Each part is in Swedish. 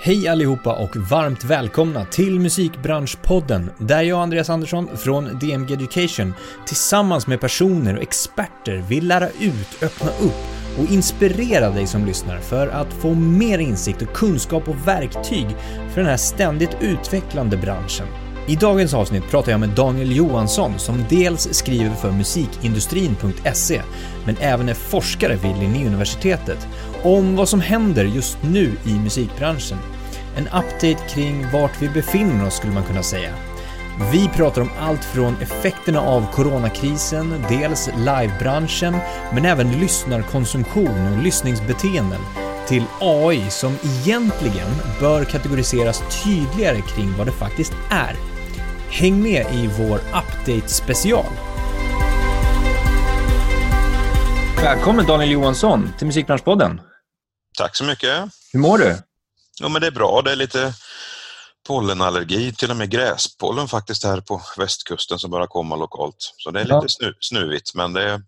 Hej allihopa och varmt välkomna till Musikbranschpodden där jag, Andreas Andersson från DMG Education, tillsammans med personer och experter vill lära ut, öppna upp och inspirera dig som lyssnar för att få mer insikt och kunskap och verktyg för den här ständigt utvecklande branschen. I dagens avsnitt pratar jag med Daniel Johansson som dels skriver för musikindustrin.se men även är forskare vid Linnéuniversitetet om vad som händer just nu i musikbranschen. En update kring vart vi befinner oss skulle man kunna säga. Vi pratar om allt från effekterna av coronakrisen, dels livebranschen men även lyssnarkonsumtion och lyssningsbeteenden. Till AI som egentligen bör kategoriseras tydligare kring vad det faktiskt är. Häng med i vår update-special. Välkommen Daniel Johansson till Musikbranschpodden. Tack så mycket. Hur mår du? Jo, men det är bra, det är lite pollenallergi, till och med gräspollen faktiskt här på västkusten som börjar komma lokalt. Så det är lite snuvigt, men det är...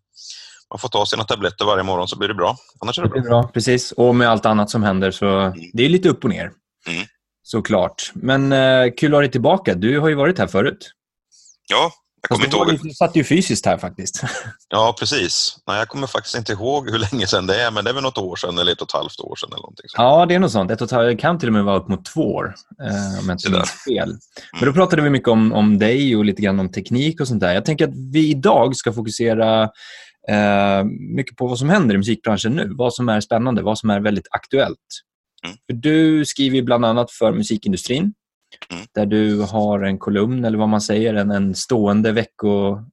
Man får ta sina tabletter varje morgon så blir det bra. Annars är det bra. Precis. Och med allt annat som händer så det är lite upp och ner. Mm. Såklart. Men kul att ha dig tillbaka. Du har ju varit här förut. Ja, jag kommer inte ihåg. Du satt ju fysiskt här faktiskt. Ja, precis. Nej, jag kommer faktiskt inte ihåg hur länge sedan det är. Men det är väl något år sedan eller 1,5 år sedan eller någonting. Ja, det är något sånt. 1,5 kan till och med vara upp mot 2 år. Om inte minns fel. Men då pratade vi mycket om dig och lite grann om teknik och sånt där. Jag tänker att vi idag ska fokusera... mycket på vad som händer i musikbranschen nu, vad som är spännande, vad som är väldigt aktuellt. Du skriver bland annat för musikindustrin där du har en kolumn eller vad man säger, en stående veckoskrift,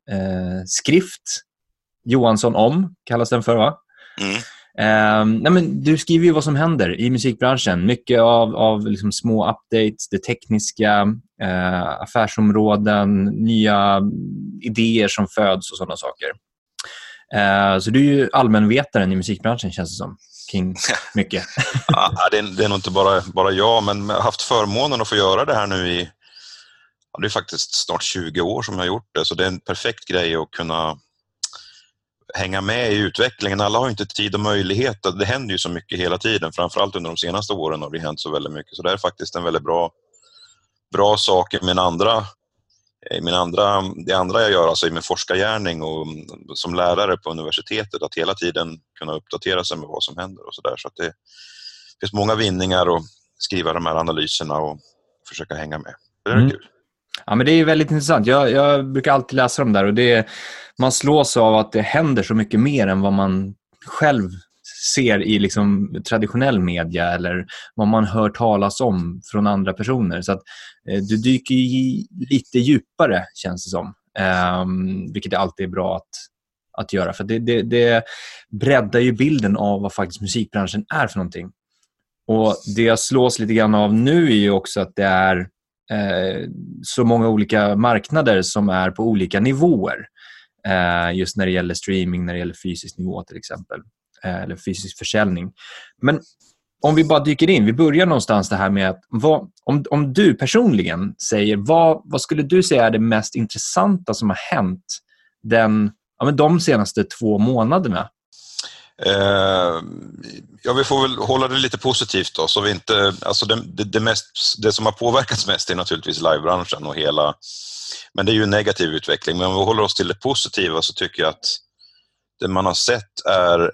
Johansson om kallas den för, va? Nej, men du skriver ju vad som händer i musikbranschen, mycket av liksom små updates, det tekniska, affärsområden, nya idéer som föds och sådana saker. Så du är ju allmänvetaren i musikbranschen känns det som, kring mycket. Ja, det är nog inte bara jag, men jag har haft förmånen att få göra det här nu i, ja, det är faktiskt snart 20 år som jag har gjort det, så det är en perfekt grej att kunna hänga med i utvecklingen. Alla har ju inte tid och möjlighet, det händer ju så mycket hela tiden, framförallt under de senaste åren har det hänt så väldigt mycket, så det är faktiskt en väldigt bra sak med en andra. Det andra jag gör, alltså i min forskargärning och som lärare på universitetet, att hela tiden kunna uppdatera sig med vad som händer och sådär. Så att det finns många vinningar att skriva de här analyserna och försöka hänga med. Det är kul. Ja, men det är väldigt intressant. Jag brukar alltid läsa dem där och det, man slås av att det händer så mycket mer än vad man själv ser i liksom traditionell media eller vad man hör talas om från andra personer. Så att du dyker ju lite djupare känns det som. Vilket alltid är bra att göra. För det breddar ju bilden av vad faktiskt musikbranschen är för någonting. Och det jag slås lite grann av nu är ju också att det är så många olika marknader som är på olika nivåer. Just när det gäller streaming, när det gäller fysisk nivå till exempel. Eller fysisk försäljning. Men om vi bara dyker in, vi börjar någonstans det här med att om du personligen säger, vad skulle du säga är det mest intressanta som har hänt de senaste 2 månaderna? Vi får väl hålla det lite positivt då, så vi inte, alltså det som har påverkats mest är naturligtvis livebranschen och hela, men det är ju en negativ utveckling, men om vi håller oss till det positiva så tycker jag att det man har sett är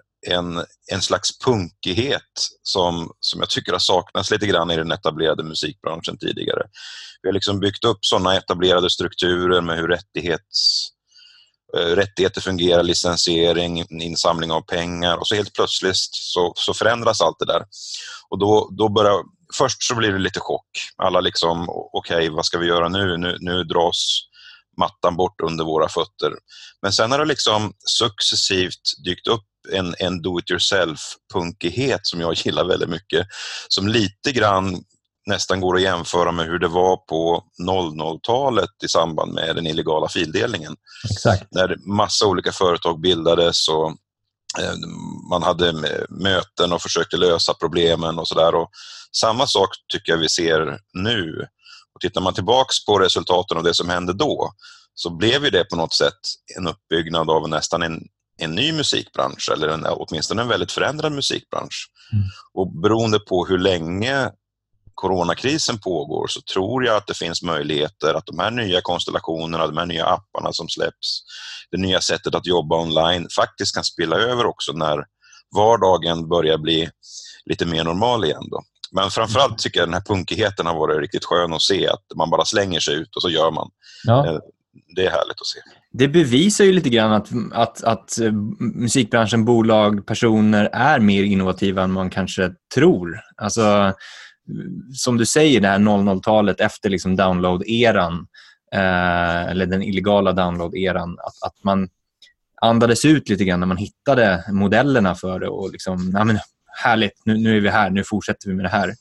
en slags punkighet som jag tycker har saknats lite grann i den etablerade musikbranschen tidigare. Vi har liksom byggt upp sådana etablerade strukturer med hur rättigheter fungerar, licensiering, insamling av pengar och så helt plötsligt så förändras allt det där. Och då börjar, först så blir det lite chock. Alla liksom, okej, vad ska vi göra nu? Nu dras mattan bort under våra fötter. Men sen har det liksom successivt dykt upp en do-it-yourself-punkighet som jag gillar väldigt mycket, som lite grann nästan går att jämföra med hur det var på 00-talet i samband med den illegala fildelningen. Exakt. När massa olika företag bildades och man hade möten och försökte lösa problemen och sådär. Samma sak tycker jag vi ser nu. Och tittar man tillbaks på resultaten av det som hände då, så blev ju det på något sätt en uppbyggnad av nästan en ny musikbransch, eller åtminstone en väldigt förändrad musikbransch. Och beroende på hur länge coronakrisen pågår så tror jag att det finns möjligheter att de här nya konstellationerna, de här nya apparna som släpps, det nya sättet att jobba online faktiskt kan spilla över också när vardagen börjar bli lite mer normal igen då. Men framförallt tycker jag den här punkigheten har varit riktigt skön att se, att man bara slänger sig ut och så gör man. Ja. Det är härligt att se. Det bevisar ju lite grann att musikbranschen, bolag, personer är mer innovativa än man kanske tror. Alltså, som du säger, det här 00-talet efter liksom download-eran, eller den illegala download-eran, att man andades ut lite grann när man hittade modellerna för det och liksom, ja men härligt, nu är vi här, nu fortsätter vi med det här.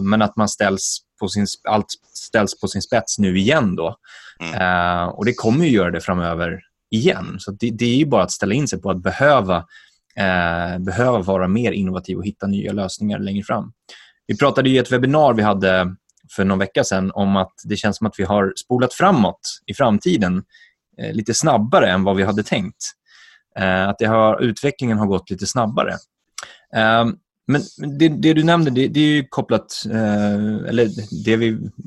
Men att man allt ställs på sin spets nu igen då. Och det kommer ju göra det framöver igen. Så det är ju bara att ställa in sig på att behöva vara mer innovativ och hitta nya lösningar längre fram. Vi pratade ju i ett webbinar vi hade för någon vecka sedan om att det känns som att vi har spolat framåt i framtiden lite snabbare än vad vi hade tänkt. Att utvecklingen har gått lite snabbare. Men det du nämnde, det är ju kopplat, eller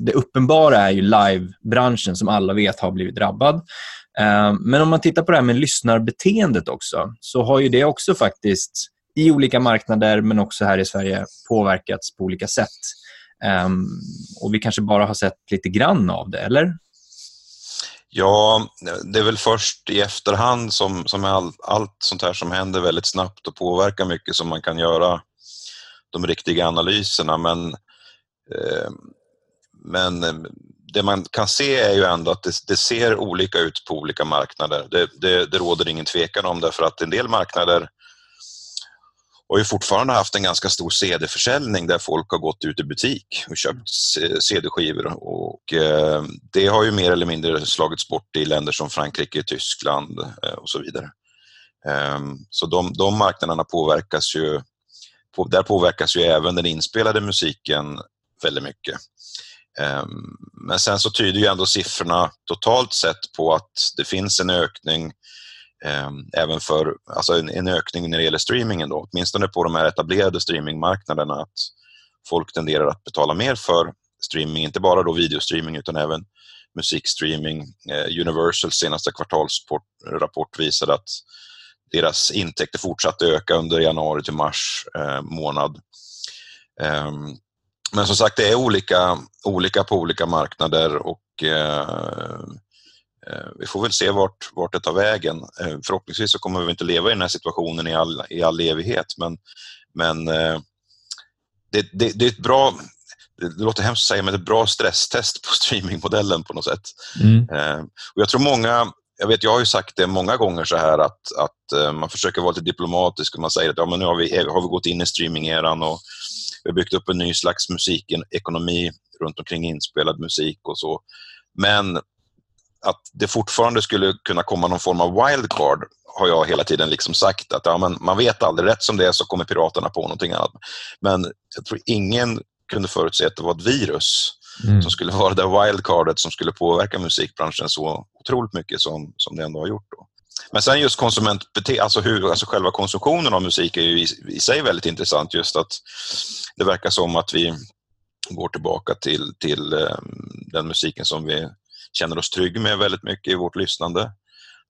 det uppenbara är ju livebranschen som alla vet har blivit drabbad. Men om man tittar på det här med lyssnarbeteendet också, så har ju det också faktiskt i olika marknader men också här i Sverige påverkats på olika sätt. Och vi kanske bara har sett lite grann av det, eller? Ja, det är väl först i efterhand som allt sånt här som händer väldigt snabbt och påverkar mycket som man kan göra de riktiga analyserna. Men det man kan se är ju ändå att det ser olika ut på olika marknader. Det råder ingen tvekan om, därför att en del marknader har ju fortfarande haft en ganska stor CD-försäljning där folk har gått ut i butik och köpt CD-skivor, och det har ju mer eller mindre slagits bort i länder som Frankrike, Tyskland och så vidare. Så de marknaderna påverkas ju, där påverkas ju även den inspelade musiken väldigt mycket. Men sen så tyder ju ändå siffrorna totalt sett på att det finns en ökning, även för, alltså en ökning när det gäller streamingen då, åtminstone på de här etablerade streamingmarknaderna, att folk tenderar att betala mer för streaming, inte bara då videostreaming utan även musikstreaming. Universals senaste kvartalsrapport visade att deras intäkter fortsatte öka under januari till mars månad. Men som sagt, det är olika på olika marknader, och vi får väl se vart det tar vägen. Förhoppningsvis så kommer vi inte leva i den här situationen i all evighet. Men det är ett bra, det låter hemskt att säga, men det är ett bra stresstest på streamingmodellen på något sätt. Och jag tror många, jag har ju sagt det många gånger så här, att man försöker vara lite diplomatisk och man säger att ja, men nu har vi gått in i streamingeran och vi har byggt upp en ny slags musikekonomi runt omkring inspelad musik och så. Men att det fortfarande skulle kunna komma någon form av wildcard har jag hela tiden liksom sagt, att ja, men man vet aldrig, rätt som det är så kommer piraterna på någonting annat. Men jag tror ingen kunde förutse att det var ett virus som skulle vara det där wildcardet som skulle påverka musikbranschen så otroligt mycket som det ändå har gjort då. Men sen just alltså själva konsumtionen av musik är ju i sig väldigt intressant, just att det verkar som att vi går tillbaka till den musiken som vi känner oss trygg med väldigt mycket i vårt lyssnande.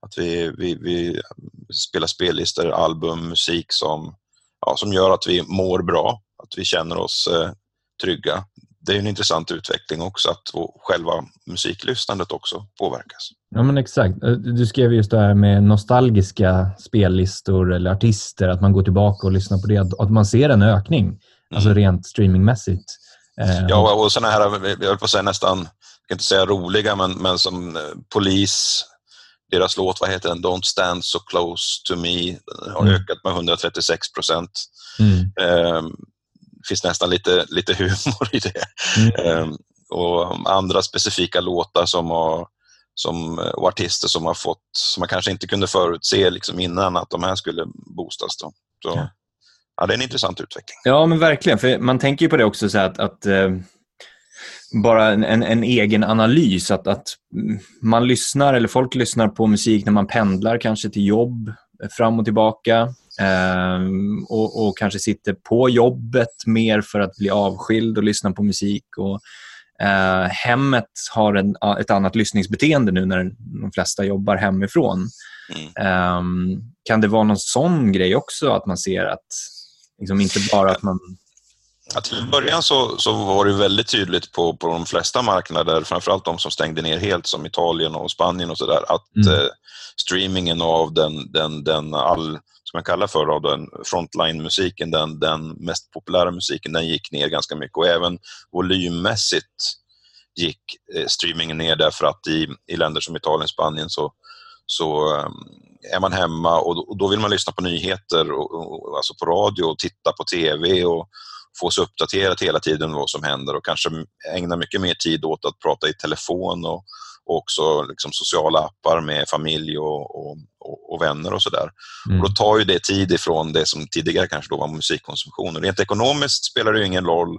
Att vi spelar spellistor, album, musik som gör att vi mår bra, att vi känner oss trygga. Det är en intressant utveckling också, att själva musiklyssnandet också påverkas. Ja, men exakt. Du skrev just det här med nostalgiska spellistor eller artister, att man går tillbaka och lyssnar på det, att man ser en ökning, alltså rent streamingmässigt. Ja, och sådana här, jag höll på att säga nästan, jag kan inte säga roliga, men som Police, deras låt, vad heter den? Don't stand so close to me, har ökat med 136%. Finns nästan lite humor i det. Och andra specifika låtar och artister som har fått, som man kanske inte kunde förutse liksom innan, att de här skulle boostas då. Så, ja, det är en intressant utveckling. Ja, men verkligen, för man tänker ju på det också så här, att bara en egen analys, att man lyssnar, eller folk lyssnar på musik när man pendlar kanske till jobb, fram och tillbaka, Och kanske sitter på jobbet mer för att bli avskild och lyssna på musik. Och hemmet har ett annat lyssningsbeteende nu när de flesta jobbar hemifrån. Kan det vara någon sån grej också, att man ser att liksom inte bara att man... Ja, till början så var det väldigt tydligt på de flesta marknader, framförallt de som stängde ner helt som Italien och Spanien och sådär, att streamingen av den frontline-musiken, den mest populära musiken, den gick ner ganska mycket, och även volymmässigt gick streamingen ner, därför att i länder som Italien, Spanien så är man hemma och då vill man lyssna på nyheter och alltså på radio och titta på tv och få sig uppdaterat hela tiden vad som händer, och kanske ägna mycket mer tid åt att prata i telefon och också liksom sociala appar med familj och vänner och sådär. Mm. Och då tar ju det tid ifrån det som tidigare kanske då var musikkonsumtion. Och rent ekonomiskt spelar det ju ingen roll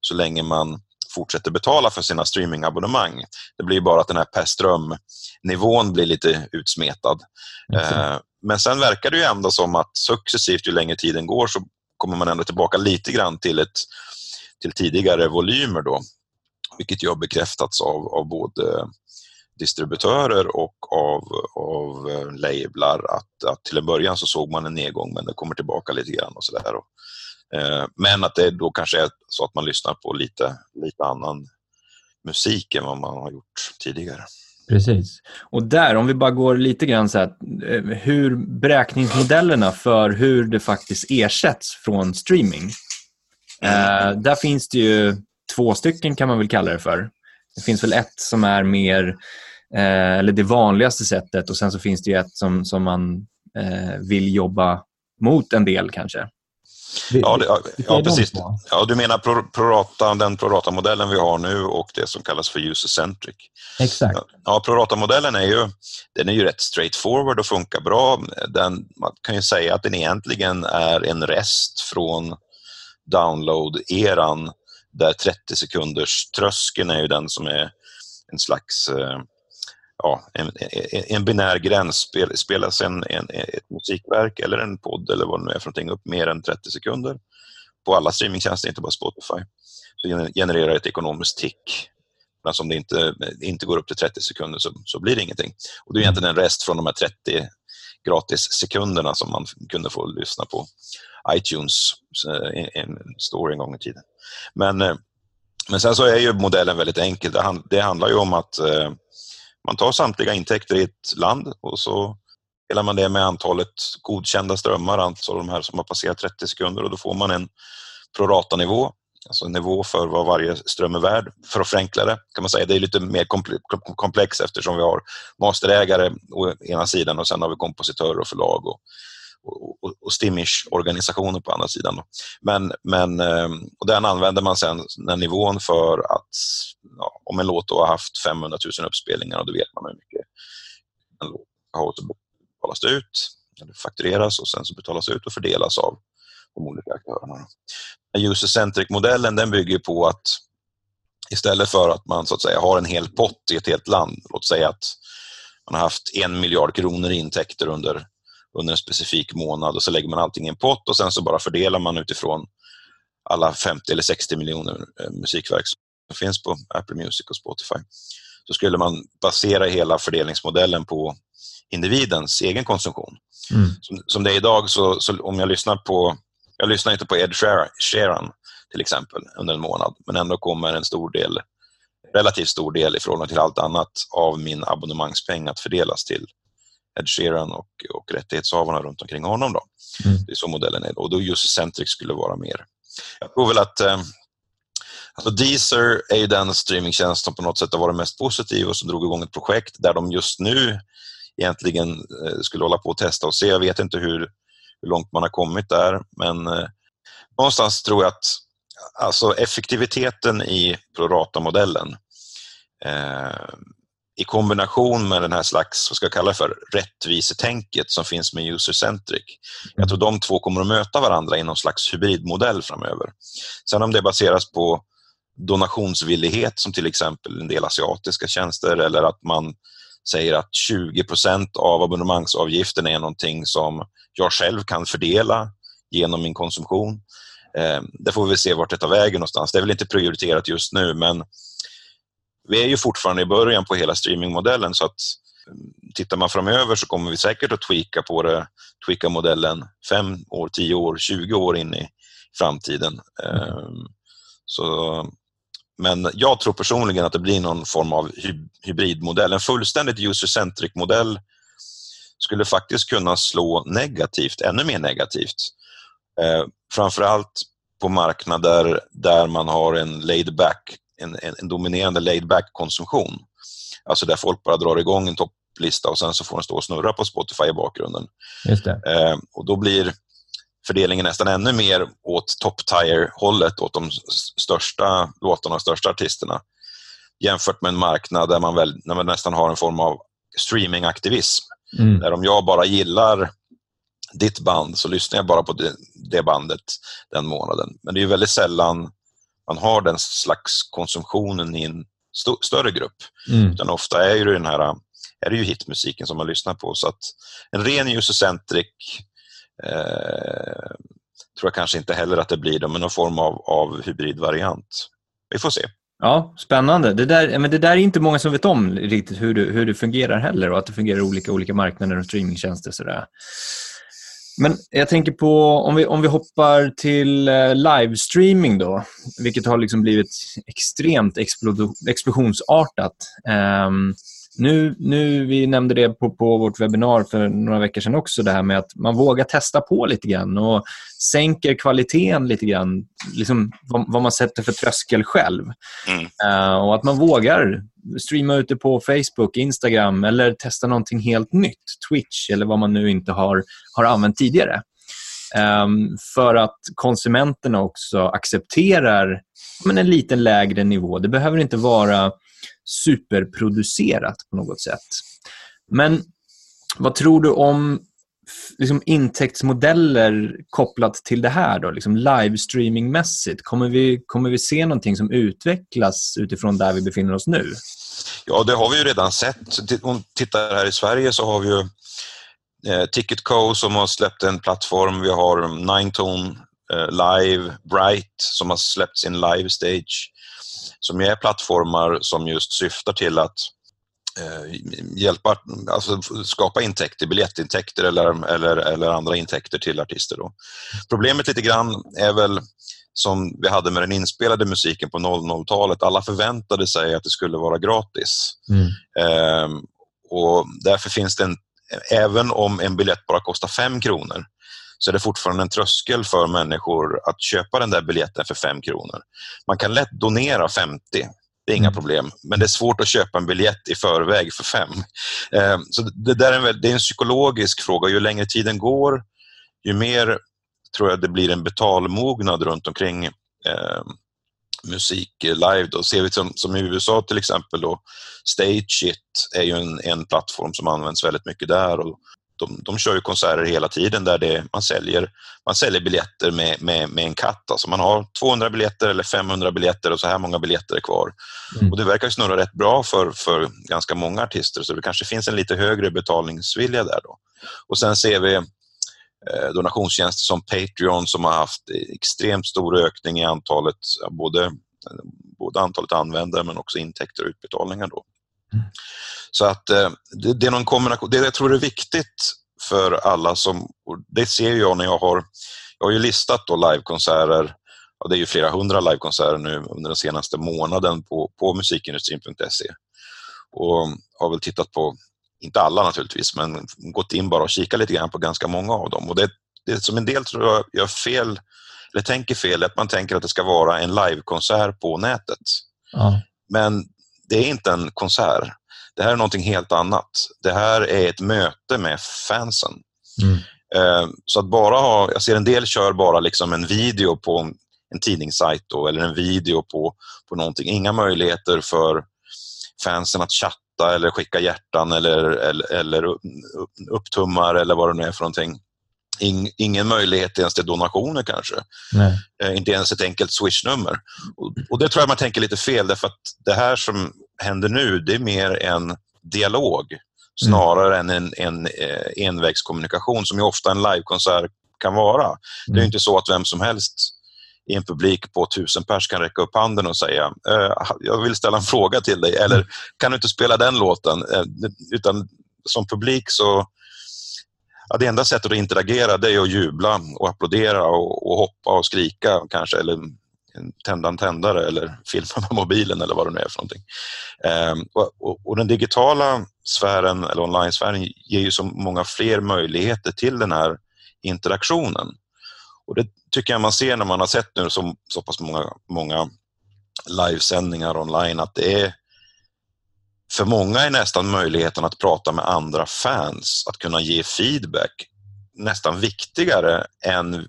så länge man fortsätter betala för sina streamingabonnemang. Det blir bara att den här per strömnivån blir lite utsmetad. Men sen verkar det ju ändå som att successivt ju längre tiden går så kommer man ändå tillbaka lite grann till tidigare volymer då, vilket ju har bekräftats av både distributörer och av lablar, att till en början så såg man en nedgång, men det kommer tillbaka lite grann och sådär. Men att det då kanske är så att man lyssnar på lite annan musik än vad man har gjort tidigare. Precis. Och där, om vi bara går lite grann så här, hur beräkningsmodellerna för hur det faktiskt ersätts från streaming. Där finns det ju 2 stycken, kan man väl kalla det för. Det finns väl ett som är mer, eller det vanligaste sättet, och sen så finns det ju ett som man vill jobba mot en del kanske. Ja, precis. Ja, du menar den prorata-modellen vi har nu och det som kallas för user-centric. Exakt. Ja, prorata-modellen är ju rätt straightforward och funkar bra. Man kan ju säga att den egentligen är en rest från download-eran, där 30 sekunders tröskeln är ju den som är en slags... Ja, en binär gräns. Spelas ett musikverk eller en podd eller vad det nu är för någonting upp mer än 30 sekunder på alla streamingtjänster, inte bara Spotify, så genererar ett ekonomiskt tick. Men om det inte går upp till 30 sekunder så blir det ingenting. Och det är egentligen en rest från de här 30 gratis sekunderna som man kunde få lyssna på iTunes en stor en gång i tiden. Men sen så är ju modellen väldigt enkel. Det handlar ju om att man tar samtliga intäkter i ett land och så delar man det med antalet godkända strömmar, alltså de här som har passerat 30 sekunder, och då får man en prorata-nivå, alltså en nivå för vad varje ström är värd, för att förenkla det kan man säga. Det är lite mer komplex eftersom vi har masterägare å ena sidan och sen har vi kompositörer och förlag och STIM-organisationer på andra sidan. Och den använder man sen den nivån för att, ja, om en låt då har haft 500 000 uppspelningar, och då vet man hur mycket en låt har betalas ut, eller faktureras, och sen så betalas ut och fördelas av de olika aktörerna. User-centric-modellen, den bygger på att istället för att man så att säga har en hel pott i ett helt land, låt säga att man har haft 1 miljard kronor i intäkter under en specifik månad, och så lägger man allting i en pott och sen så bara fördelar man utifrån alla 50 eller 60 miljoner musikverk som finns på Apple Music och Spotify. Så skulle man basera hela fördelningsmodellen på individens egen konsumtion. Mm. Som det är idag, så om jag lyssnar inte på Ed Sheeran till exempel under en månad, men ändå kommer en relativt stor del i förhållande till allt annat av min abonnemangspeng att fördelas till Ed Sheeran och rättighetshavarna runt omkring honom då. Mm. Det är så modellen är. Och då user-centric skulle vara mer. Jag tror väl att alltså Deezer är ju den streamingtjänst som på något sätt har varit mest positiv och som drog igång ett projekt där de just nu egentligen skulle hålla på och testa och se. Jag vet inte hur långt man har kommit där, men någonstans tror jag att alltså effektiviteten i prorata-modellen i kombination med den här slags, vad ska jag kalla det för, rättvisetänket som finns med user-centric. Jag tror de två kommer att möta varandra i någon slags hybridmodell framöver. Sen om det baseras på donationsvillighet som till exempel en del asiatiska tjänster, eller att man säger att 20% av abonnemangsavgiften är någonting som jag själv kan fördela genom min konsumtion. Där får vi se vart det tar vägen någonstans. Det är väl inte prioriterat just nu, men vi är ju fortfarande i början på hela streamingmodellen, så att tittar man framöver så kommer vi säkert att tweaka på det, tweaka modellen 5 år, 10 år, 20 år in i framtiden. Så, men jag tror personligen att det blir någon form av hybridmodell. En fullständigt user-centric modell skulle faktiskt kunna slå negativt, ännu mer negativt. Framförallt på marknader där man har en laid-back, en dominerande laid-back konsumtion. Alltså där folk bara drar igång en topplista och sen så får de stå och snurra på Spotify i bakgrunden. Just det. Och då blir fördelningen nästan ännu mer åt top-tier-hållet, åt de största låtarna och största artisterna. Jämfört med en marknad där man nästan har en form av streamingaktivism. Mm. Där om jag bara gillar ditt band så lyssnar jag bara på det bandet den månaden. Men det är ju väldigt sällan man har den slags konsumtionen i en större grupp. Mm. Utan ofta är det, är det ju hitmusiken som man lyssnar på. Så att en ren user-centric tror jag kanske inte heller att det blir det, men någon form av hybridvariant. Vi får se. Ja, spännande. Men det där är inte många som vet om riktigt hur det fungerar heller, och att det fungerar i olika marknader och streamingtjänster sådär. Men jag tänker på, om vi hoppar till livestreaming då, vilket har liksom blivit extremt explosionsartat. Nu vi nämnde det på vårt webbinar för några veckor sedan också, det här med att man vågar testa på lite grann och sänker kvaliteten lite grann, liksom vad man sätter för tröskel själv. Och att man vågar streama ute på Facebook, Instagram eller testa någonting helt nytt, Twitch eller vad man nu inte har använt tidigare. För att konsumenterna också accepterar en liten lägre nivå. Det behöver inte vara superproducerat på något sätt. Men vad tror du om liksom intäktsmodeller kopplat till det här då, liksom livestreamingmässigt? Kommer vi se någonting som utvecklas utifrån där vi befinner oss nu? Ja, det har vi ju redan sett. Om vi tittar här i Sverige så har vi ju Ticketco som har släppt en plattform. Vi har Ninetone Live, Bright som har släppt sin live stage, som är plattformar som just syftar till att hjälpa, alltså skapa intäkter, biljettintäkter eller andra intäkter till artister då. Problemet lite grann är väl som vi hade med den inspelade musiken på 00-talet. Alla förväntade sig att det skulle vara gratis. Och därför finns det även om en biljett bara kostar 5 kronor, så är det fortfarande en tröskel för människor att köpa den där biljetten för 5 kronor. Man kan lätt donera 50, det är inga problem. Men det är svårt att köpa en biljett i förväg för 5. Så det där är en psykologisk fråga. Ju längre tiden går, ju mer tror jag det blir en betalmognad runt omkring musik live. Då ser vi som i USA till exempel då, Stageit är ju en plattform som används väldigt mycket där, och de kör ju konserter hela tiden där man säljer biljetter med en katt. Alltså man har 200 biljetter eller 500 biljetter och så här många biljetter är kvar. Och det verkar ju snurra rätt bra för ganska många artister, så det kanske finns en lite högre betalningsvilja där då. Och sen ser vi donationstjänster som Patreon som har haft extremt stor ökning i antalet, både antalet användare men också intäkter och utbetalningar då. Så att det är någon kombination. Det jag tror är viktigt för alla som, och det ser jag när jag har ju listat då livekonserter, och det är ju flera hundra livekonserter nu under den senaste månaden på musikindustrin.se, och har väl tittat på, inte alla naturligtvis, men gått in bara och kika lite grann på ganska många av dem. Och det som en del tror jag gör fel, eller tänker fel, att man tänker att det ska vara en livekonsert på nätet. Men det är inte en konsert. Det här är någonting helt annat. Det här är ett möte med fansen. Så att bara ha, jag ser en del kör bara liksom en video på en tidningssajt då, eller en video på någonting. Inga möjligheter för fansen att chatta eller skicka hjärtan eller upptummar eller vad det nu är för någonting. Ingen möjlighet ens till donationer kanske. Nej. Inte ens ett enkelt swishnummer. Och det tror jag man tänker lite fel, därför att det här som händer nu, det är mer en dialog snarare än en envägskommunikation som ju ofta en livekonsert kan vara. Det är ju inte så att vem som helst i en publik på 1000 pers kan räcka upp handen och säga jag vill ställa en fråga till dig eller kan du inte spela den låten? Utan som publik så ja, det enda sättet att interagera det är att jubla och applådera och hoppa och skrika kanske eller tända en tändare eller filma på mobilen eller vad det nu är för någonting. Och den digitala sfären eller online-sfären ger ju så många fler möjligheter till den här interaktionen. Och det tycker jag man ser när man har sett nu så pass många livesändningar online att det är för många är nästan möjligheten att prata med andra fans, att kunna ge feedback nästan viktigare än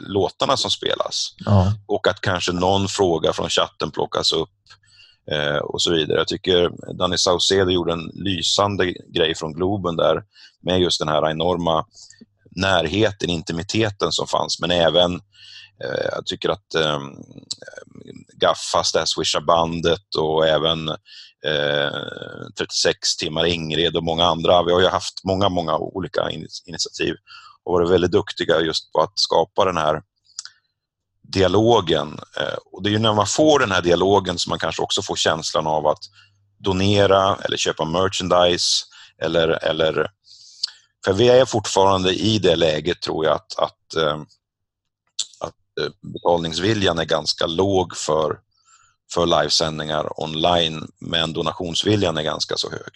låtarna som spelas. Ja. Och att kanske någon fråga från chatten plockas upp och så vidare. Jag tycker Danny Saucedo gjorde en lysande grej från Globen där med just den här enorma närheten, intimiteten som fanns, men även jag tycker att Gaffas, det här Swisha-bandet och även 36 timmar Ingrid och många andra. Vi har ju haft många olika initiativ och varit väldigt duktiga just på att skapa den här dialogen. Och det är ju när man får den här dialogen som man kanske också får känslan av att donera eller köpa merchandise eller för vi är fortfarande i det läget tror jag att betalningsviljan är ganska låg för livesändningar online, men donationsviljan är ganska så hög.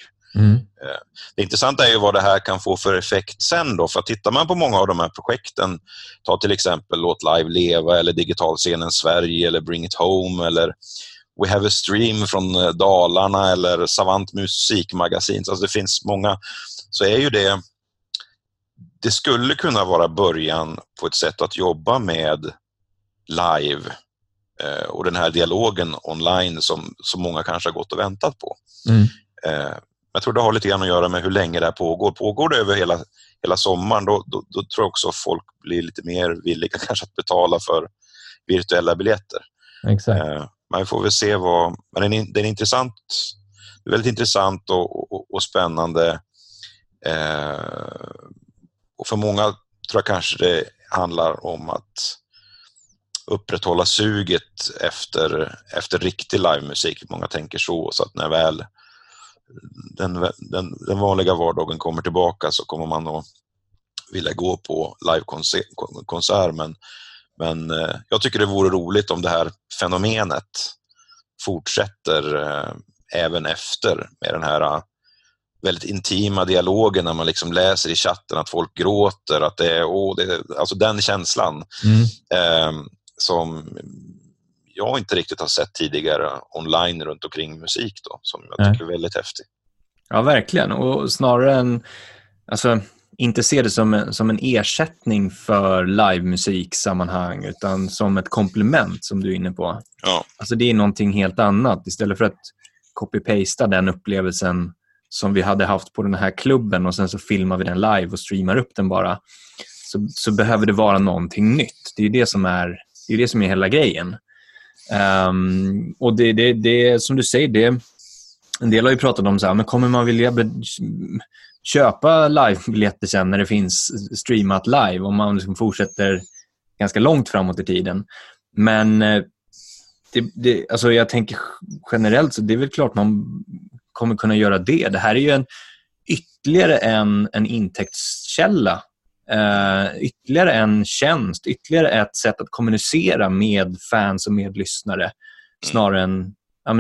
Det intressanta är ju vad det här kan få för effekt sen då, för tittar man på många av de här projekten, ta till exempel Låt live leva eller Digital scenen Sverige eller Bring it home eller We have a stream från Dalarna eller Savant musikmagasin, alltså det finns många, så är ju det skulle kunna vara början på ett sätt att jobba med live och den här dialogen online som många kanske har gått och väntat på. Jag tror det har lite grann att göra med hur länge det här pågår. Pågår det över hela sommaren, då tror jag också folk blir lite mer villiga kanske att betala för virtuella biljetter. Exakt. Man får väl se vad... Men det är intressant, väldigt intressant och spännande. Och för många tror jag kanske det handlar om att upprätthålla suget efter riktig livemusik. Många tänker så att när väl den vanliga vardagen kommer tillbaka så kommer man att vilja gå på livekonsert. Men jag tycker det vore roligt om det här fenomenet fortsätter även efter med den här väldigt intima dialogen när man liksom läser i chatten att folk gråter, att det är, alltså den känslan som jag inte riktigt har sett tidigare online runt omkring musik då, som jag tycker är väldigt häftig. Ja, verkligen. Och snarare än, alltså, inte se det som en ersättning för livemusiksammanhang utan som ett komplement som du är inne på. Ja. Alltså det är någonting helt annat istället för att copy-pasta den upplevelsen som vi hade haft på den här klubben och sen så filmar vi den live och streamar upp den bara, så behöver det vara någonting nytt. Det är ju det som är hela grejen. Och det som du säger, en del har ju pratat om så här, men kommer man vilja köpa livebiljetter sen när det finns streamat live om man liksom fortsätter ganska långt framåt i tiden. Men alltså jag tänker generellt så det är väl klart man kommer kunna göra det. Det här är ju ytterligare en intäktskälla, ytterligare en tjänst, ytterligare ett sätt att kommunicera med fans och med lyssnare snarare än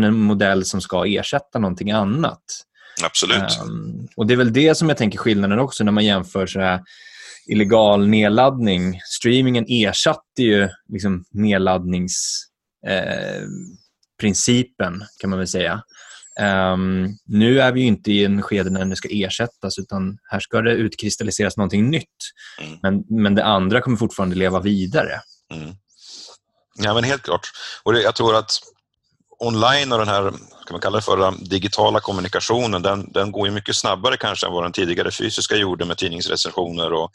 en modell som ska ersätta någonting annat. Absolut. Och det är väl det som jag tänker skillnaden också när man jämför så här illegal nedladdning. Streamingen ersatte ju liksom nedladdningsprincipen kan man väl säga. Nu är vi ju inte i en skede när det ska ersättas utan här ska det utkristalliseras någonting nytt, men det andra kommer fortfarande leva vidare. Ja, men helt klart. Och jag tror att online och den här, kan man kalla det för digitala kommunikationen, den går ju mycket snabbare kanske än vad den tidigare fysiska gjorde med tidningsrecensioner och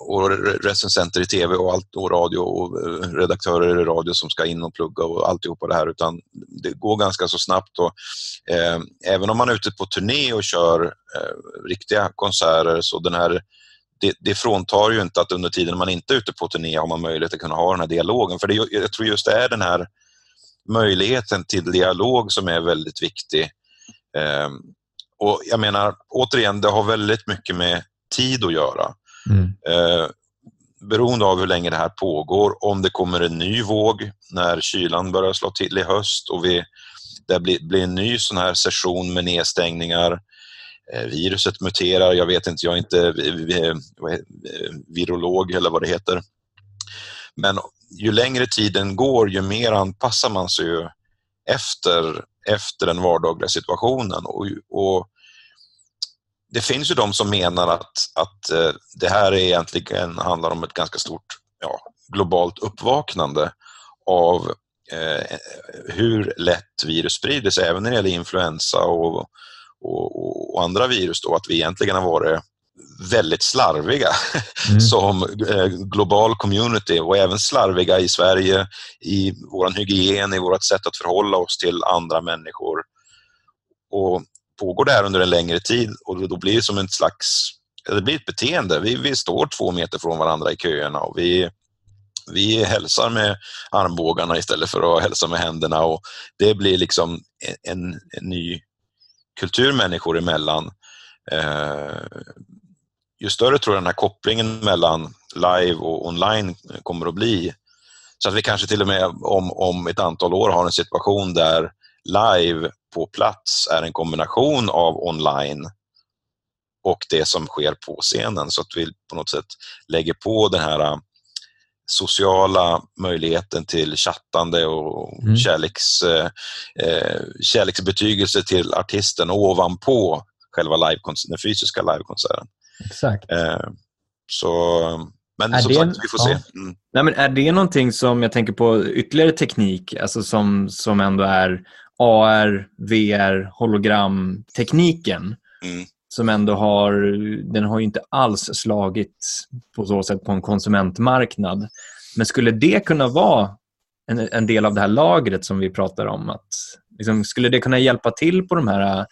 och recensenter i tv och allt och radio och redaktörer i radio som ska in och plugga och alltihopa det här, utan det går ganska så snabbt och även om man är ute på turné och kör riktiga konserter så den här det fråntar ju inte att under tiden man inte är ute på turné har man möjlighet att kunna ha den här dialogen, för det, jag tror just det är den här möjligheten till dialog som är väldigt viktig. Och jag menar, återigen, det har väldigt mycket med tid att göra. Beroende av hur länge det här pågår, om det kommer en ny våg när kylan börjar slå till i höst och det blir en ny sån här session med nedstängningar, viruset muterar, jag vet inte, jag är inte virolog eller vad det heter. Men ju längre tiden går, ju mer anpassar man sig ju efter den vardagliga situationen och det finns ju de som menar att det här egentligen handlar om ett ganska stort globalt uppvaknande av hur lätt virus sprider sig, även när det gäller influensa och andra virus då, att vi egentligen har varit väldigt slarviga som global community och även slarviga i Sverige i våran hygien, i vårt sätt att förhålla oss till andra människor, och pågår det här under en längre tid och då blir det som det blir ett beteende. Vi står 2 meter från varandra i köerna och vi hälsar med armbågarna istället för att hälsa med händerna, och det blir liksom en ny kultur människor emellan. Ju större tror jag den här kopplingen mellan live och online kommer att bli. Så att vi kanske till och med om ett antal år har en situation där live på plats är en kombination av online och det som sker på scenen. Så att vi på något sätt lägger på den här sociala möjligheten till chattande och kärleksbetygelse till artisten ovanpå själva den fysiska livekonserten. Exakt. Vi får se. Nej, men är det någonting som jag tänker på ytterligare teknik, alltså som ändå är AR, VR, hologramtekniken som ändå har ju inte alls slagit på så sätt på en konsumentmarknad. Men skulle det kunna vara en del av det här lagret som vi pratar om? Att, liksom, skulle det kunna hjälpa till på de här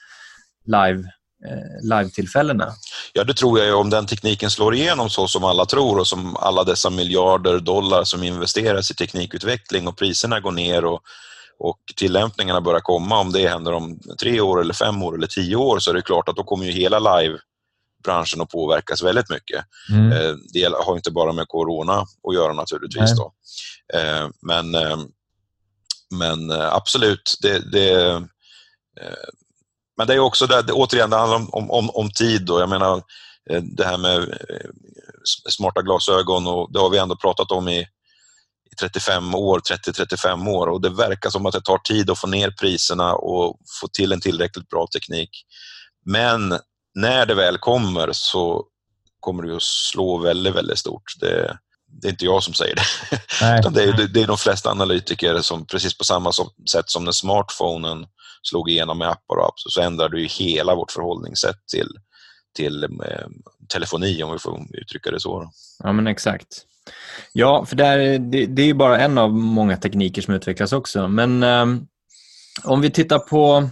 live-tillfällena? Ja, det tror jag ju, om den tekniken slår igenom så som alla tror och som alla dessa miljarder dollar som investeras i teknikutveckling och priserna går ner och tillämpningarna börjar komma, om det händer om 3 år eller 5 år eller 10 år, så är det klart att då kommer ju hela livebranschen att påverkas väldigt mycket. Det har inte bara med corona att göra naturligtvis då. Men absolut, det men det är också där, återigen, det handlar om tid då. Jag menar, det här med smarta glasögon, och det har vi ändå pratat om i 30-35 år, och det verkar som att det tar tid att få ner priserna och få till en tillräckligt bra teknik. Men när det väl kommer så kommer det att slå väldigt, väldigt stort. Det är inte jag som säger det. Utan det är de flesta analytiker som, precis på samma sätt som när smartphonen slog igenom med appar och app, så ändrade ju hela vårt förhållningssätt till telefoni, om vi får uttrycka det så. Ja, men exakt. Ja, för det är ju bara en av många tekniker som utvecklas också. Men om vi tittar på,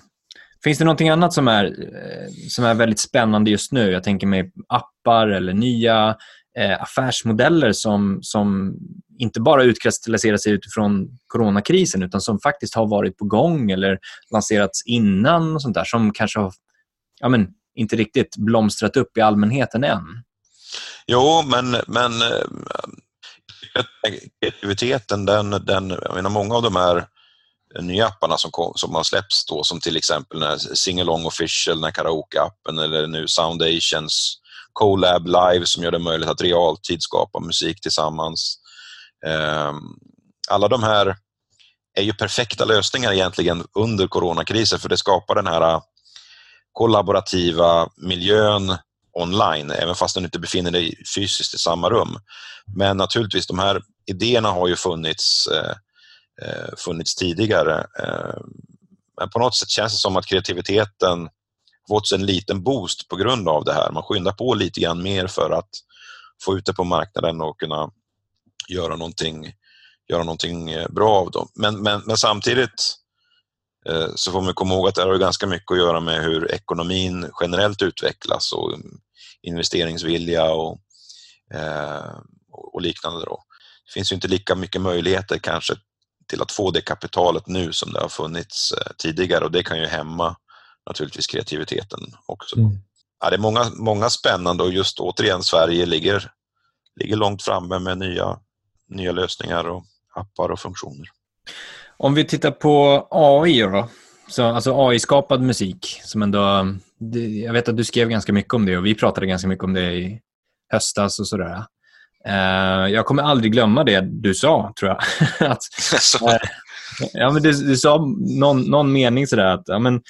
finns det någonting annat som är väldigt spännande just nu? Jag tänker mig appar eller nya affärsmodeller som inte bara utkristalliserar sig utifrån coronakrisen, utan som faktiskt har varit på gång eller lanserats innan och sånt där, som kanske har inte riktigt blomstrat upp i allmänheten än. Jo, men kreativiteten, jag menar, många av de här nya apparna som har släppts då, som till exempel den här Singalong Official, den här karaoke-appen, eller nu Soundations Collab Live som gör det möjligt att realtid skapa musik tillsammans. Alla de här är ju perfekta lösningar egentligen under coronakrisen, för det skapar den här kollaborativa miljön online, även fast den inte befinner dig fysiskt i samma rum. Men naturligtvis, de här idéerna har ju funnits tidigare. Men på något sätt känns det som att kreativiteten fått en liten boost på grund av det här. Man skyndar på lite grann mer för att få ut det på marknaden och kunna göra någonting bra av dem. Men samtidigt så får man komma ihåg att det har ganska mycket att göra med hur ekonomin generellt utvecklas och investeringsvilja och liknande då. Det finns ju inte lika mycket möjligheter kanske till att få det kapitalet nu som det har funnits tidigare, och det kan ju hämma naturligtvis kreativiteten också. Mm. Ja, det är många spännande, och just återigen Sverige ligger långt framme med nya lösningar och appar och funktioner. Om vi tittar på AI då, så, alltså AI-skapad musik som ändå, jag vet att du skrev ganska mycket om det och vi pratade ganska mycket om det i höstas och sådär. Jag kommer aldrig glömma det du sa, tror jag. Att, ja, men du sa någon mening sådär att ja, men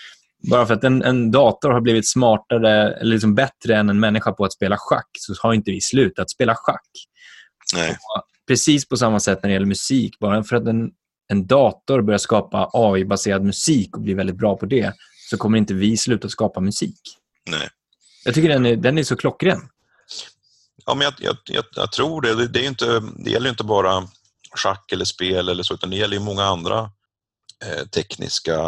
bara för att en dator har blivit smartare eller liksom bättre än en människa på att spela schack, så har inte vi slutat spela schack. Nej. Precis på samma sätt när det gäller musik, bara för att en dator börjar skapa AI-baserad musik och blir väldigt bra på det, så kommer inte vi sluta skapa musik. Nej. Jag tycker den är så klockren. Ja, men jag tror det. Det gäller ju inte bara schack eller spel eller så, utan det gäller ju många andra tekniska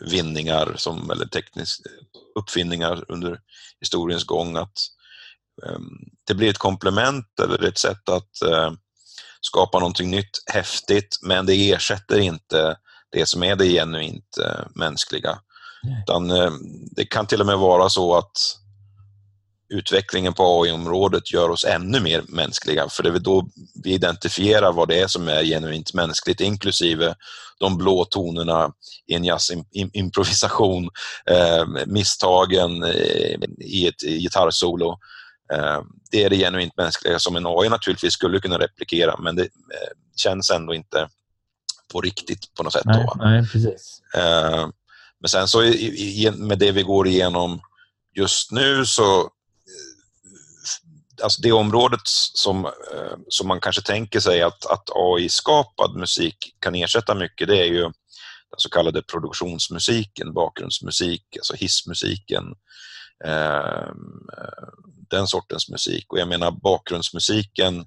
vinningar eller tekniska uppfinningar under historiens gång, att det blir ett komplement eller ett sätt att skapa någonting nytt, häftigt, men det ersätter inte det som är det genuint mänskliga. Nej. Utan det kan till och med vara så att utvecklingen på AI-området gör oss ännu mer mänskliga, för det är då vi identifierar vad det är som är genuint mänskligt, inklusive de blå tonerna i en jazzimprovisation, misstagen i ett gitarrsolo. Det är det genuint mänskliga som en AI naturligtvis skulle kunna replikera, men det känns ändå inte på riktigt på något sätt. Nej, då. Nej, precis. Men sen så med det vi går igenom just nu, så alltså det området som man kanske tänker sig att AI-skapad musik kan ersätta mycket, det är ju den så kallade produktionsmusiken, bakgrundsmusik, alltså hissmusiken, den sortens musik. Och jag menar, bakgrundsmusiken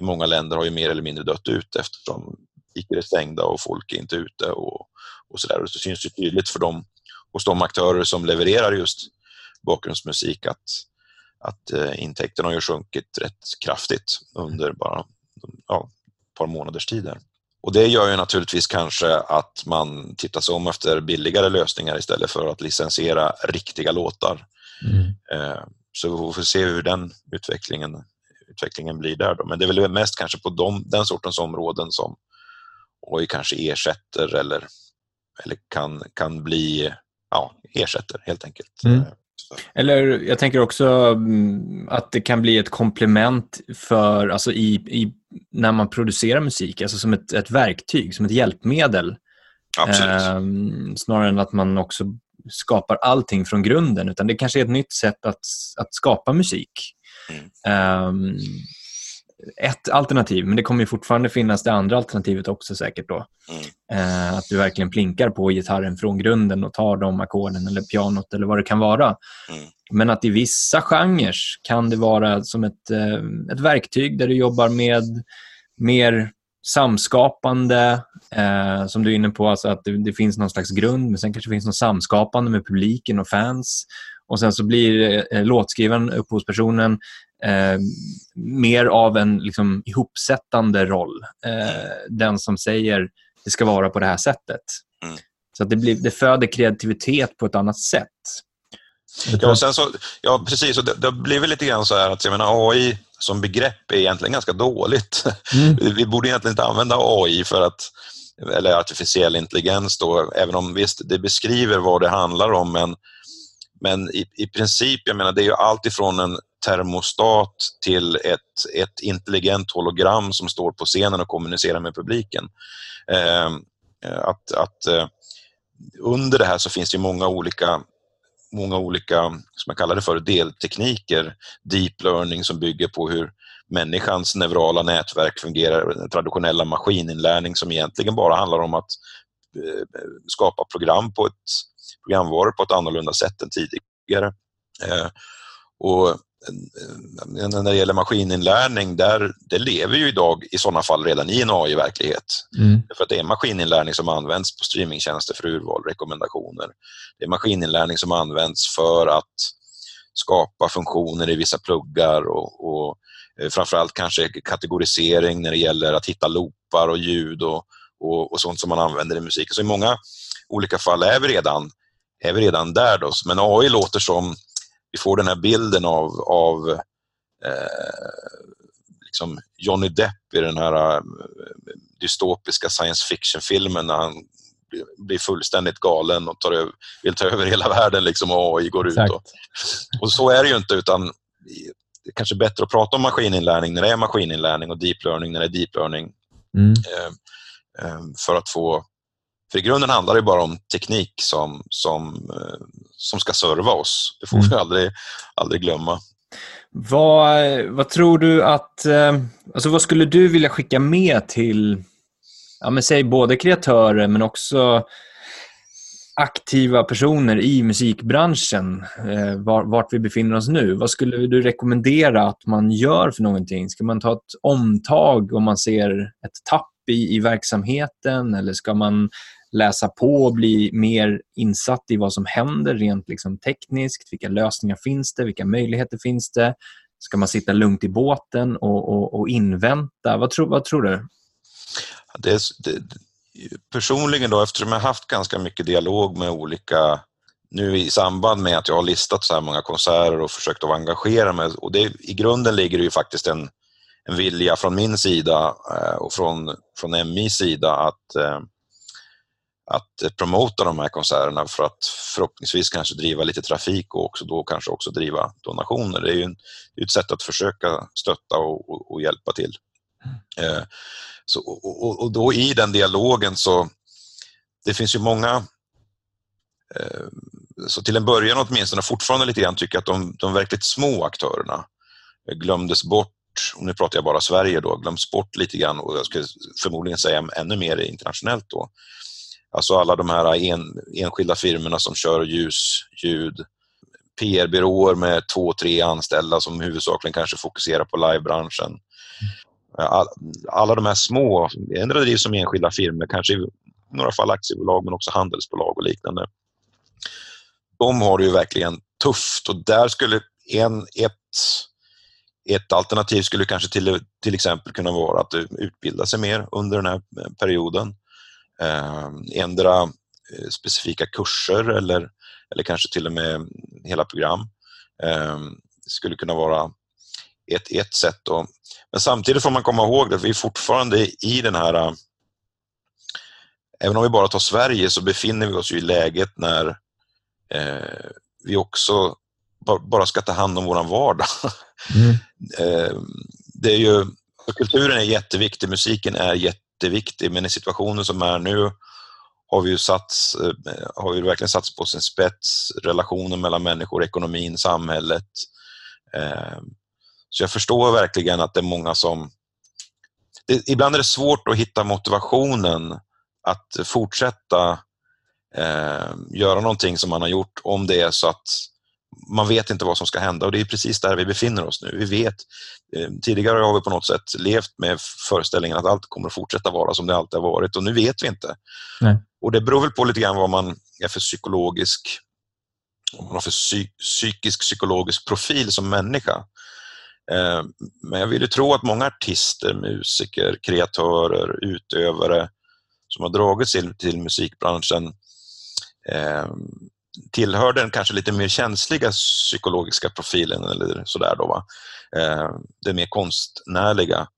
i många länder har ju mer eller mindre dött ut eftersom butiker är stängda och folk är inte ute och sådär. Och så syns det tydligt för dem, hos de aktörer som levererar just bakgrundsmusik, att intäkterna har ju sjunkit rätt kraftigt under bara ett par månaders tid där. Och det gör ju naturligtvis kanske att man tittar sig om efter billigare lösningar istället för att licensiera riktiga låtar. Mm. Så vi får se hur den utvecklingen blir där då. Men det är väl mest kanske på den sortens områden som AI kanske ersätter eller kan bli, ersätter helt enkelt. Mm. Eller jag tänker också att det kan bli ett komplement för, alltså när man producerar musik, alltså som ett verktyg, som ett hjälpmedel. Snarare än att man också skapar allting från grunden, utan det kanske är ett nytt sätt att skapa musik. Mm. Ett alternativ, men det kommer ju fortfarande finnas det andra alternativet också säkert då. Mm. Att du verkligen plinkar på gitarren från grunden och tar de ackorden eller pianot eller vad det kan vara. Mm. Men att i vissa genrer kan det vara som ett verktyg där du jobbar med mer samskapande, som du är inne på, alltså att det finns någon slags grund, men sen kanske det finns något samskapande med publiken och fans. Och sen så blir låtskrivaren, upphovspersonen, mer av en liksom ihopsättande roll. Den som säger det ska vara på det här sättet. Mm. Så att det föder kreativitet på ett annat sätt. Ja, precis. Och det blir väl lite grann så här att jag menar, AI som begrepp är egentligen ganska dåligt. Mm. Vi borde egentligen inte använda AI eller artificiell intelligens då, även om visst det beskriver vad det handlar om, men i princip, jag menar, det är ju allt ifrån en termostat till ett intelligent hologram som står på scenen och kommunicerar med publiken. Under det här så finns det många olika, som man kallar det för, deltekniker, deep learning, som bygger på hur människans neurala nätverk fungerar, den traditionella maskininlärning som egentligen bara handlar om att skapa program på ett programvaror på ett annorlunda sätt än tidigare. Och när det gäller maskininlärning, det lever ju idag i sådana fall redan i en AI-verklighet. Mm. För att det är maskininlärning som används på streamingtjänster för urval, rekommendationer. Det är maskininlärning som används för att skapa funktioner i vissa pluggar och framförallt kanske kategorisering när det gäller att hitta loopar och ljud och sånt som man använder i musik. Så i många olika fall är vi redan där då. Men AI låter som vi får den här bilden av Johnny Depp i den här dystopiska science fiction-filmen när han blir fullständigt galen och vill ta över hela världen liksom, och AI går ut. Och så är det ju inte, utan det är kanske bättre att prata om maskininlärning när det är maskininlärning och deep learning när det är deep learning. Mm. För i grunden handlar det bara om teknik som ska serva oss. Det får vi aldrig glömma. Vad tror du att... vad skulle du vilja skicka med till... Ja, men säg både kreatörer men också aktiva personer i musikbranschen, vart vi befinner oss nu. Vad skulle du rekommendera att man gör för någonting? Ska man ta ett omtag om man ser ett tapp i verksamheten, eller ska man läsa på och bli mer insatt i vad som händer rent liksom tekniskt? Vilka lösningar finns det? Vilka möjligheter finns det? Ska man sitta lugnt i båten och invänta? Vad tror du? Personligen då, eftersom jag har haft ganska mycket dialog med olika, nu i samband med att jag har listat så här många konserter och försökt att engagera mig, och det, i grunden ligger det ju faktiskt en vilja från min sida och från MIs sida att promota de här konserterna för att förhoppningsvis kanske driva lite trafik och kanske också driva donationer. Det är ju ett sätt att försöka stötta och hjälpa till. Så då i den dialogen, så det finns ju många, så till en början åtminstone fortfarande lite grann tycker jag att de verkligt små aktörerna glömdes bort. Och nu pratar jag bara Sverige då, glöms bort lite grann, och jag skulle förmodligen säga ännu mer internationellt då. Alltså alla de här enskilda firmorna som kör ljus, ljud, PR-byråer med 2-3 anställda som huvudsakligen kanske fokuserar på livebranschen. Alla de här små, ändå drivs som enskilda firmor, kanske i några fall aktiebolag men också handelsbolag och liknande. De har det ju verkligen tufft, och där skulle ett alternativ skulle kanske till exempel kunna vara att utbilda sig mer under den här perioden. Ändra specifika kurser eller kanske till och med hela program. Skulle kunna vara ett sätt då. Men samtidigt får man komma ihåg att vi fortfarande i den här, även om vi bara tar Sverige, så befinner vi oss ju i läget när vi också bara ska ta hand om våran vardag. Mm. Det är ju, kulturen är jätteviktig, musiken är jätteviktig, men i situationen som är nu har vi verkligen satts på sin spets, relationen mellan människor, ekonomin, samhället. Så jag förstår verkligen att det är många som... ibland är det svårt att hitta motivationen att fortsätta göra någonting som man har gjort, om det är så att man vet inte vad som ska hända, och det är precis där vi befinner oss nu. Vi vet, tidigare har vi på något sätt levt med föreställningen att allt kommer att fortsätta vara som det alltid har varit, och nu vet vi inte. Nej. Och det beror väl på lite grann vad man är för psykologisk, om man har för psykologisk profil som människa. Men jag vill ju tro att många artister, musiker, kreatörer, utövare som har dragits till musikbranschen tillhör den kanske lite mer känsliga psykologiska profilen eller sådär då, va? Det mer konstnärliga.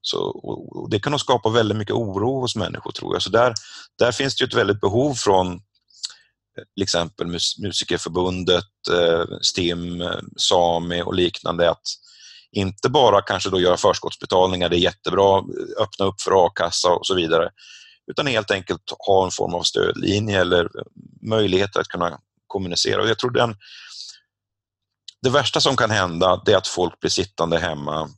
Så, och det kan nog skapa väldigt mycket oro hos människor, tror jag. Så där finns det ju ett väldigt behov från till exempel musikerförbundet, STIM, SAMI och liknande, att inte bara kanske då göra förskottsbetalningar, det är jättebra, öppna upp för a-kassa och så vidare, utan helt enkelt ha en form av stödlinje eller möjligheter att kunna kommunicera. Och jag tror det värsta som kan hända, det är att folk blir sittande hemma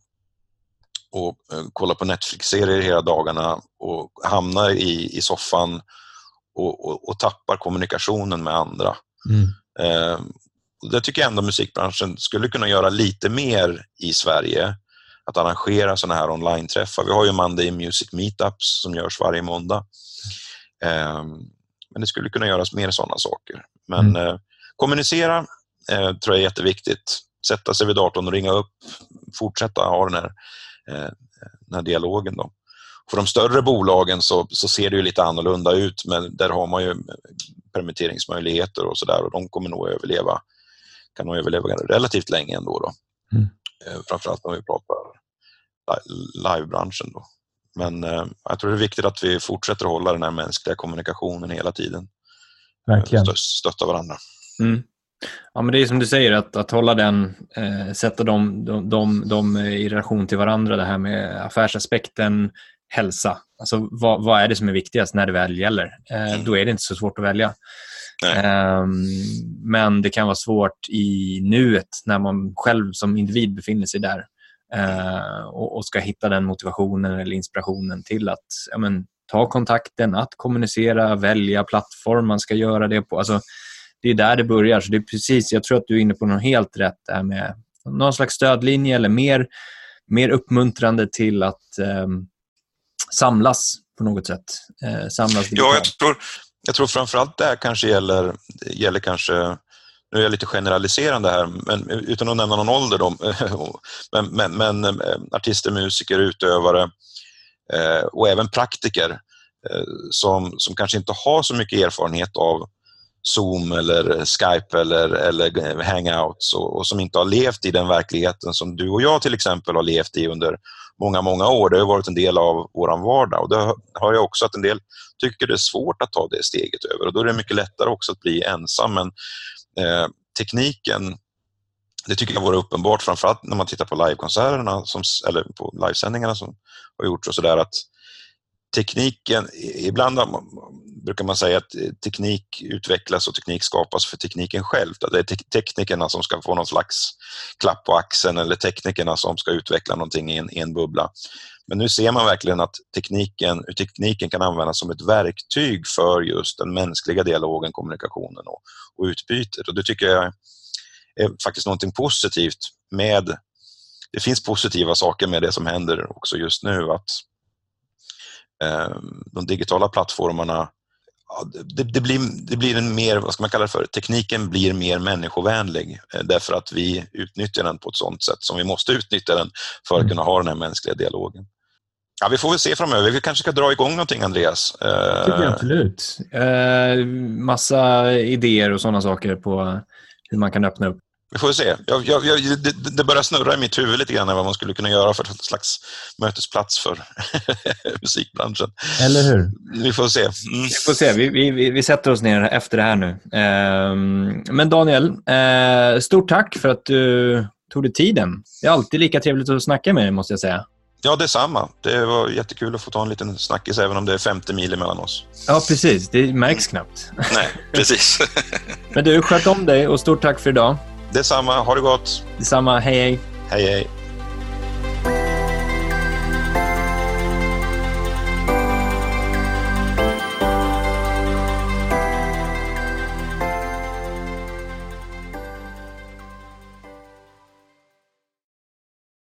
och kollar på Netflix-serier hela dagarna och hamnar i soffan och tappar kommunikationen med andra. Mm. det tycker jag ändå musikbranschen skulle kunna göra lite mer i Sverige. Att arrangera sådana här online-träffar. Vi har ju Monday Music Meetups som görs varje måndag. Men det skulle kunna göras mer sådana saker. Men kommunicera tror jag är jätteviktigt. Sätta sig vid datorn och ringa upp. Fortsätta ha den här dialogen då. För de större bolagen så ser det ju lite annorlunda ut, men där har man ju permitteringsmöjligheter och sådär, och de kommer nog överleva, kan nog överleva relativt länge ändå då. Framförallt när vi pratar livebranschen då. Men jag tror det är viktigt att vi fortsätter hålla den här mänskliga kommunikationen hela tiden. Verkligen. Stötta varandra. Mm. Ja, men det är som du säger, att hålla den, sätta dem i relation till varandra, det här med affärsaspekten, hälsa. Alltså vad är det som är viktigast när det väl gäller? Då är det inte så svårt att välja. Men det kan vara svårt i nuet när man själv som individ befinner sig där och ska hitta den motivationen eller inspirationen till att ta kontakten, att kommunicera, välja plattform man ska göra det på. Alltså, det är där det börjar. Så det är precis, jag tror att du är inne på något helt rätt där med någon slags stödlinje eller mer uppmuntrande till att samlas på något sätt. Samlas digitalt. Ja, jag tror framförallt det här kanske gäller kanske, nu är jag lite generaliserande här, men utan att nämna någon ålder då, men artister, musiker, utövare och även praktiker som kanske inte har så mycket erfarenhet av Zoom eller Skype eller Hangouts och som inte har levt i den verkligheten som du och jag till exempel har levt i under många, många år. Det har varit en del av våran vardag, och det har jag också att en del tycker det är svårt att ta det steget över, och då är det mycket lättare också att bli ensam. Men tekniken, det tycker jag var uppenbart framförallt när man tittar på livekonserterna eller på livesändningarna som har gjorts och sådär, att tekniken, ibland brukar man säga att teknik utvecklas och teknik skapas för tekniken själv. Det är teknikerna som ska få någon slags klapp på axeln, eller teknikerna som ska utveckla någonting i en bubbla. Men nu ser man verkligen att tekniken kan användas som ett verktyg för just den mänskliga dialogen, kommunikationen och utbytet. Och det tycker jag är faktiskt någonting positivt med. Det finns positiva saker med det som händer också just nu, att de digitala plattformarna, det blir en mer, vad ska man kalla det för, tekniken blir mer människovänlig, därför att vi utnyttjar den på ett sånt sätt som vi måste utnyttja den för att kunna ha den här mänskliga dialogen. Ja, vi får väl se framöver. Vi kanske ska dra igång någonting, Andreas. Det tycker jag absolut. Massa idéer och sådana saker på hur man kan öppna upp. Vi får se. Det börjar snurra i mitt huvud lite grann vad man skulle kunna göra för ett slags mötesplats för musikbranschen. Eller hur? Vi får se. Vi får se. Vi sätter oss ner efter det här nu. Men Daniel, stort tack för att du tog dig tiden. Det är alltid lika trevligt att snacka med dig, måste jag säga. Ja, detsamma. Det var jättekul att få ta en liten snackis, även om det är 50 mil mellan oss. Ja, precis. Det märks knappt. Nej, precis. Men du, sköt om dig och stort tack för idag. Detsamma, ha det gott. Detsamma, hej hej. Hej hej.